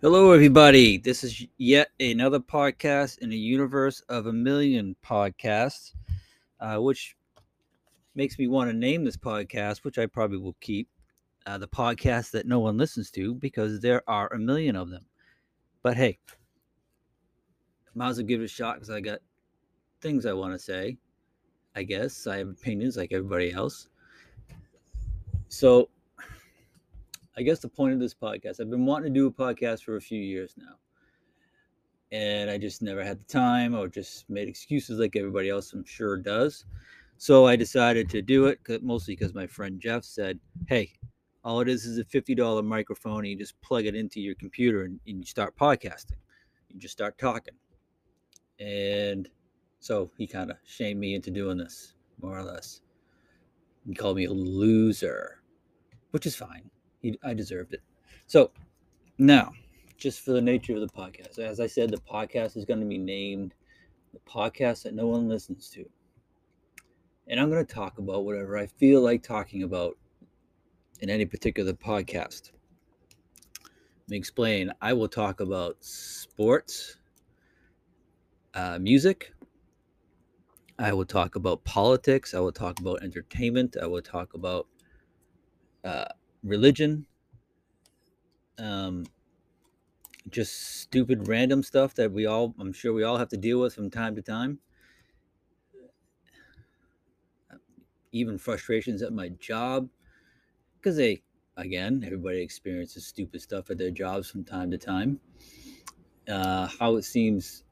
Hello, everybody. This is yet another podcast in a universe of a million podcasts, which makes me want to name this podcast, which I probably will keep, the podcast that no one listens to because there are a million of them. But hey, might as well give it a shot because I got things I want to say, I guess. I have opinions like everybody else. So I guess the point of this podcast, I've been wanting to do a podcast for a few years now, and I just never had the time or just made excuses like everybody else I'm sure does. So I decided to do it mostly because my friend Jeff said, hey, all it is a $50 microphone, and you just plug it into your computer and you start podcasting. You just start talking. And so he kind of shamed me into doing this, more or less. He called me a loser, which is fine. I deserved it. So now, just for the nature of the podcast, as I said, the podcast is going to be named The Podcast That No One Listens To. And I'm going to talk about whatever I feel like talking about in any particular podcast. Let me explain. I will talk about sports, music. I will talk about politics. I will talk about entertainment. I will talk about religion, just stupid random stuff that I'm sure we all have to deal with from time to time. Even frustrations at my job, because everybody experiences stupid stuff at their jobs from time to time. How it seems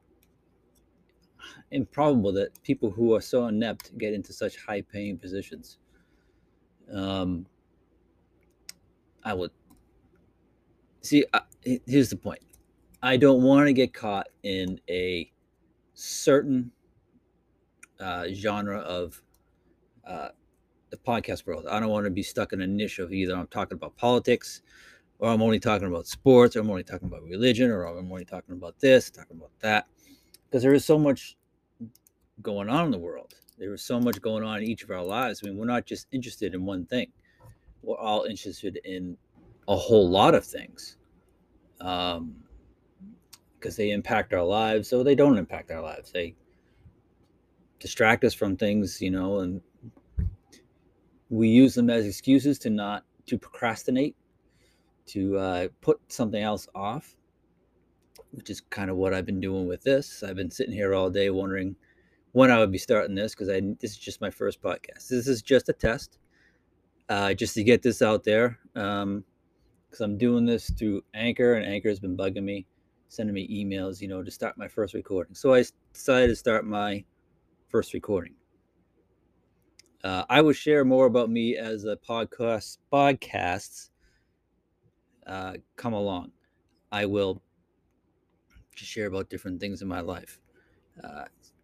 improbable that people who are so inept get into such high-paying positions. Here's the point. I don't want to get caught in a certain genre of the podcast world. I don't want to be stuck in a niche of either I'm talking about politics, or I'm only talking about sports, or I'm only talking about religion, or I'm only talking about this, talking about that. Because there is so much going on in the world. There is so much going on in each of our lives. I mean, we're not just interested in one thing. We're all interested in a whole lot of things because they impact our lives. So they don't impact our lives. They distract us from things, and we use them as excuses to procrastinate, to put something else off, which is kind of what I've been doing with this. I've been sitting here all day wondering when I would be starting this because this is just my first podcast. This is just a test. Just to get this out there, because I'm doing this through Anchor, and Anchor has been bugging me, sending me emails, to start my first recording. So I decided to start my first recording. I will share more about me as the podcasts come along. I will just share about different things in my life.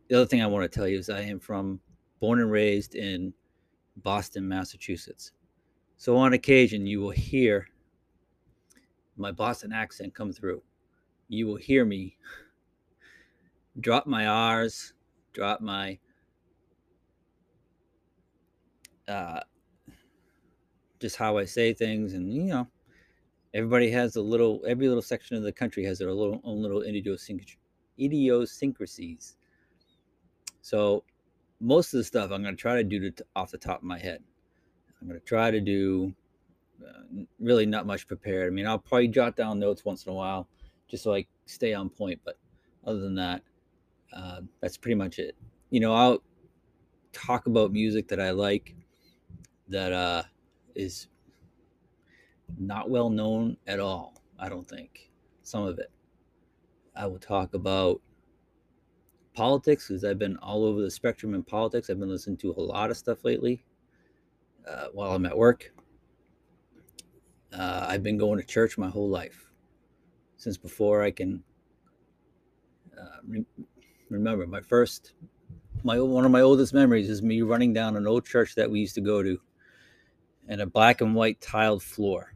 The other thing I want to tell you is I am born and raised in Boston, Massachusetts. So on occasion, you will hear my Boston accent come through. You will hear me drop my R's, drop my just how I say things. And, everybody has every little section of the country has their own little idiosyncrasies. So most of the stuff I'm going to try to do off the top of my head. I'm going to try to do really not much prepared. I mean, I'll probably jot down notes once in a while just so I stay on point. But other than that, that's pretty much it. I'll talk about music that I like that is not well known at all, I don't think. Some of it. I will talk about politics, because I've been all over the spectrum in politics. I've been listening to a lot of stuff lately while I'm at work. I've been going to church my whole life, since before I can remember. One of my oldest memories is me running down an old church that we used to go to, and a black and white tiled floor,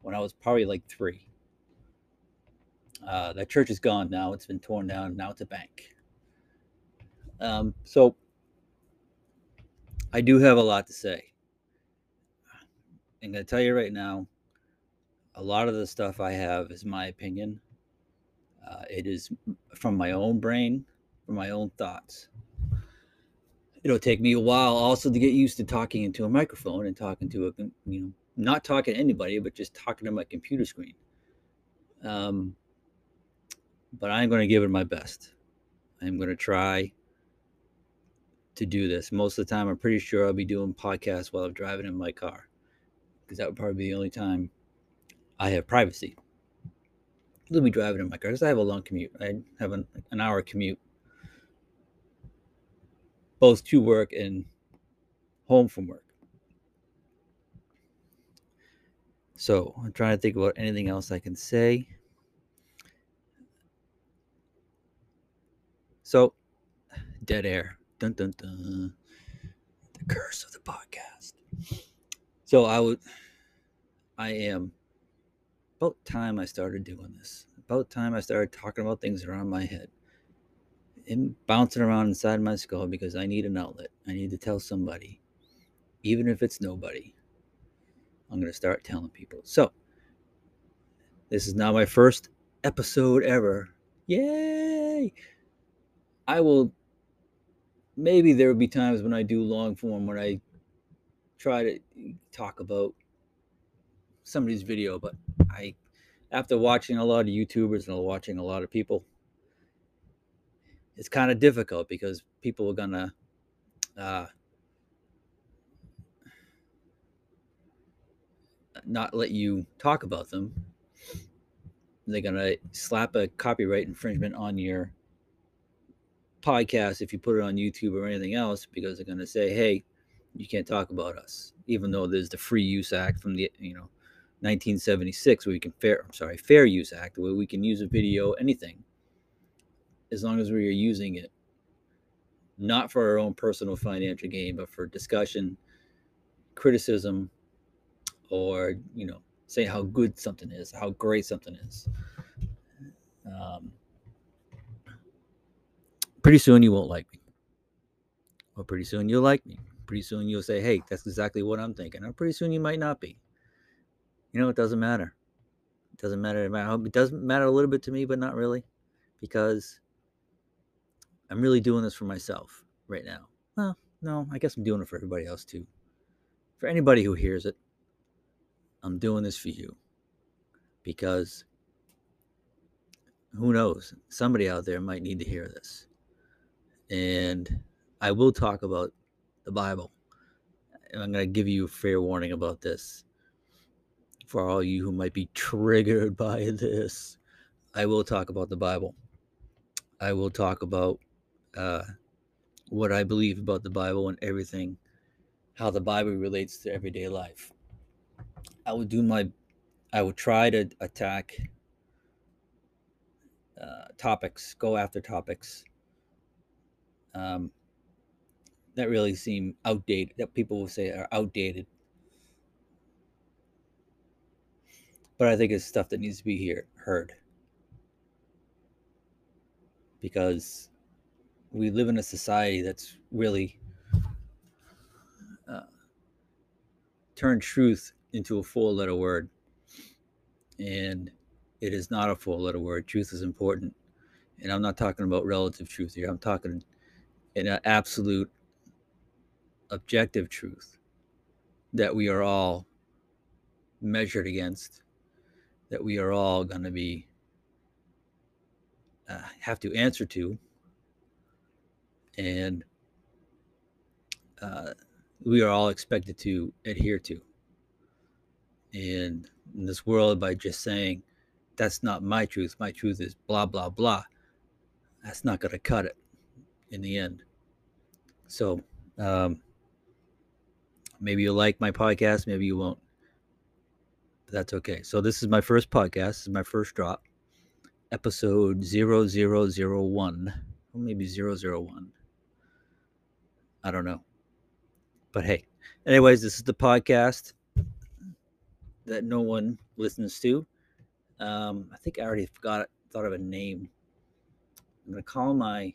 when I was probably like 3. That church is gone now. It's been torn down. Now it's a bank. So I do have a lot to say. I'm going to tell you right now, a lot of the stuff I have is my opinion. It is from my own brain, from my own thoughts. It'll take me a while also to get used to talking into a microphone and talking to a, not talking to anybody, but just talking to my computer screen. But I'm going to give it my best. I'm going to try to do this. Most of the time, I'm pretty sure I'll be doing podcasts while I'm driving in my car, because that would probably be the only time I have privacy. I'll be driving in my car because I have a long commute. I have an hour commute, both to work and home from work. So I'm trying to think about anything else I can say. So, dead air. Dun, dun, dun. The curse of the podcast. So I am about time I started doing this. About time I started talking about things around my head and bouncing around inside my skull, because I need an outlet. I need to tell somebody, even if it's nobody. I'm going to start telling people. So, this is now my first episode ever. Yay! I will. Maybe there will be times when I do long form, when I try to talk about somebody's video, but I, after watching a lot of YouTubers and watching a lot of people, it's kind of difficult because people are gonna not let you talk about them. They're gonna slap a copyright infringement on your podcast if you put it on YouTube or anything else, because they're going to say, hey, you can't talk about us, even though there's the Free Use Act from the 1976 where we can Fair Use Act, where we can use a video, anything, as long as we are using it not for our own personal financial gain, but for discussion, criticism, or say how good something is, how great something is. Pretty soon you won't like me. Or pretty soon you'll like me. Pretty soon you'll say, hey, that's exactly what I'm thinking. Or pretty soon you might not be. It doesn't matter. It doesn't matter. It doesn't matter a little bit to me, but not really. Because I'm really doing this for myself right now. Well, no, I guess I'm doing it for everybody else too. For anybody who hears it, I'm doing this for you. Because who knows? Somebody out there might need to hear this. And I will talk about the Bible. And I'm going to give you a fair warning about this. For all you who might be triggered by this, I will talk about the Bible. I will talk about what I believe about the Bible and everything, how the Bible relates to everyday life. I will try to attack topics, go after topics that really seem outdated, that people will say are outdated. But I think it's stuff that needs to be heard. Because we live in a society that's really turned truth into a four-letter word. And it is not a four-letter word. Truth is important. And I'm not talking about relative truth here. I'm talking in an absolute objective truth that we are all measured against, that we are all going to be have to answer to, and we are all expected to adhere to. And in this world, by just saying, that's not my truth, my truth is blah, blah, blah, that's not going to cut it in the end. So maybe you'll like my podcast, maybe you won't. But that's okay. So this is my first podcast. This is my first drop. Episode 0001. Or maybe 001. I don't know. But hey. Anyways, this is the podcast that no one listens to. I think I already thought of a name. I'm going to call my...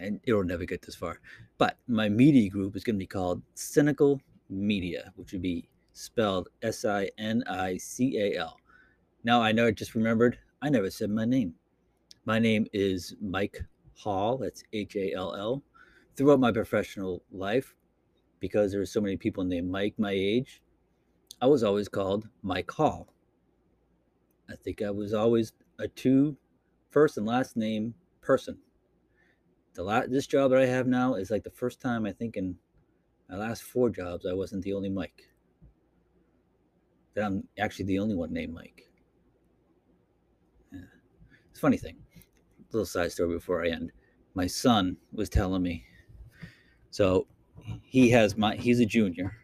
and it'll never get this far. But my media group is going to be called Cynical Media, which would be spelled S-I-N-I-C-A-L. Now I know, I just remembered, I never said my name. My name is Mike Hall, that's H-A-L-L. Throughout my professional life, because there were so many people named Mike my age, I was always called Mike Hall. I think I was always a two first and last name person. This job that I have now is like the first time, I think, in my last four jobs, I wasn't the only Mike. That I'm actually the only one named Mike. Yeah. It's a funny thing. Little side story before I end. My son was telling me, so he's a junior,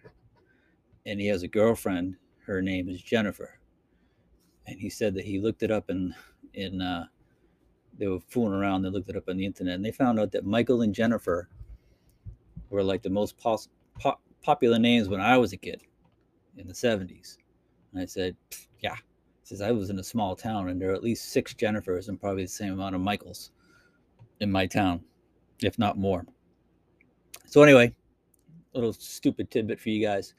and he has a girlfriend. Her name is Jennifer. And he said that he looked it up in they were fooling around. They looked it up on the internet, and they found out that Michael and Jennifer were like the most popular names when I was a kid in the 70s. And I said, yeah. He says, I was in a small town, and there are at least 6 Jennifers and probably the same amount of Michaels in my town, if not more. So anyway, a little stupid tidbit for you guys.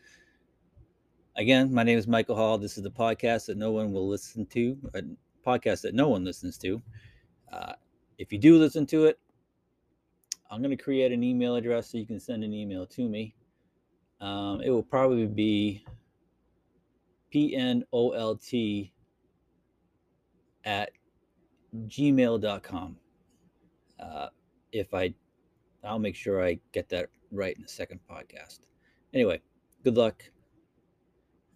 Again, my name is Michael Hall. This is the podcast that no one will listen to, a podcast that no one listens to. If you do listen to it, I'm going to create an email address so you can send an email to me. It will probably be pnolt@gmail.com. I'll make sure I get that right in the second podcast. Anyway, good luck.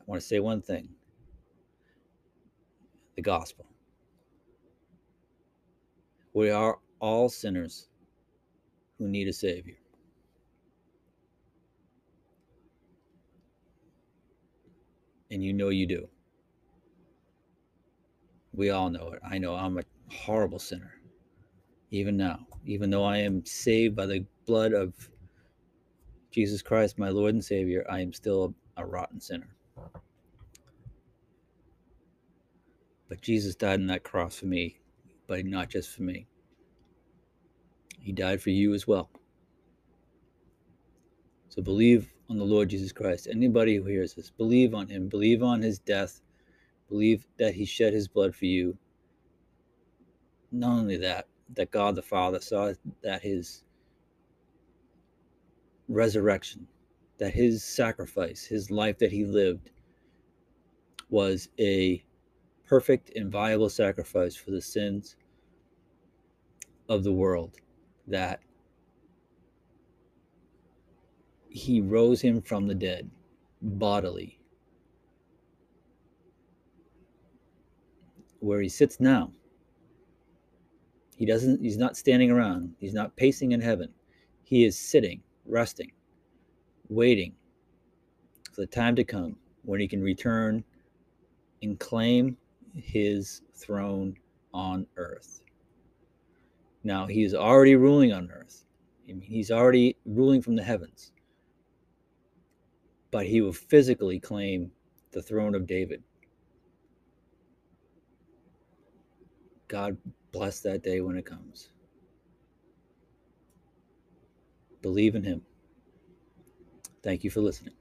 I want to say one thing. The gospel. We are all sinners who need a Savior. And you know you do. We all know it. I know I'm a horrible sinner. Even now. Even though I am saved by the blood of Jesus Christ, my Lord and Savior, I am still a rotten sinner. But Jesus died on that cross for me, but not just for me. He died for you as well. So believe on the Lord Jesus Christ. Anybody who hears this, believe on him. Believe on his death. Believe that he shed his blood for you. Not only that, that God the Father saw that his resurrection, that his sacrifice, his life that he lived, was a perfect and viable sacrifice for the sins of the world, that he rose him from the dead bodily, where he sits now. He's not standing around. He's not pacing in heaven. He is sitting, resting, waiting for the time to come when he can return and claim his throne on earth. Now, he is already ruling on earth. I mean, he's already ruling from the heavens. But he will physically claim the throne of David. God bless that day when it comes. Believe in him. Thank you for listening.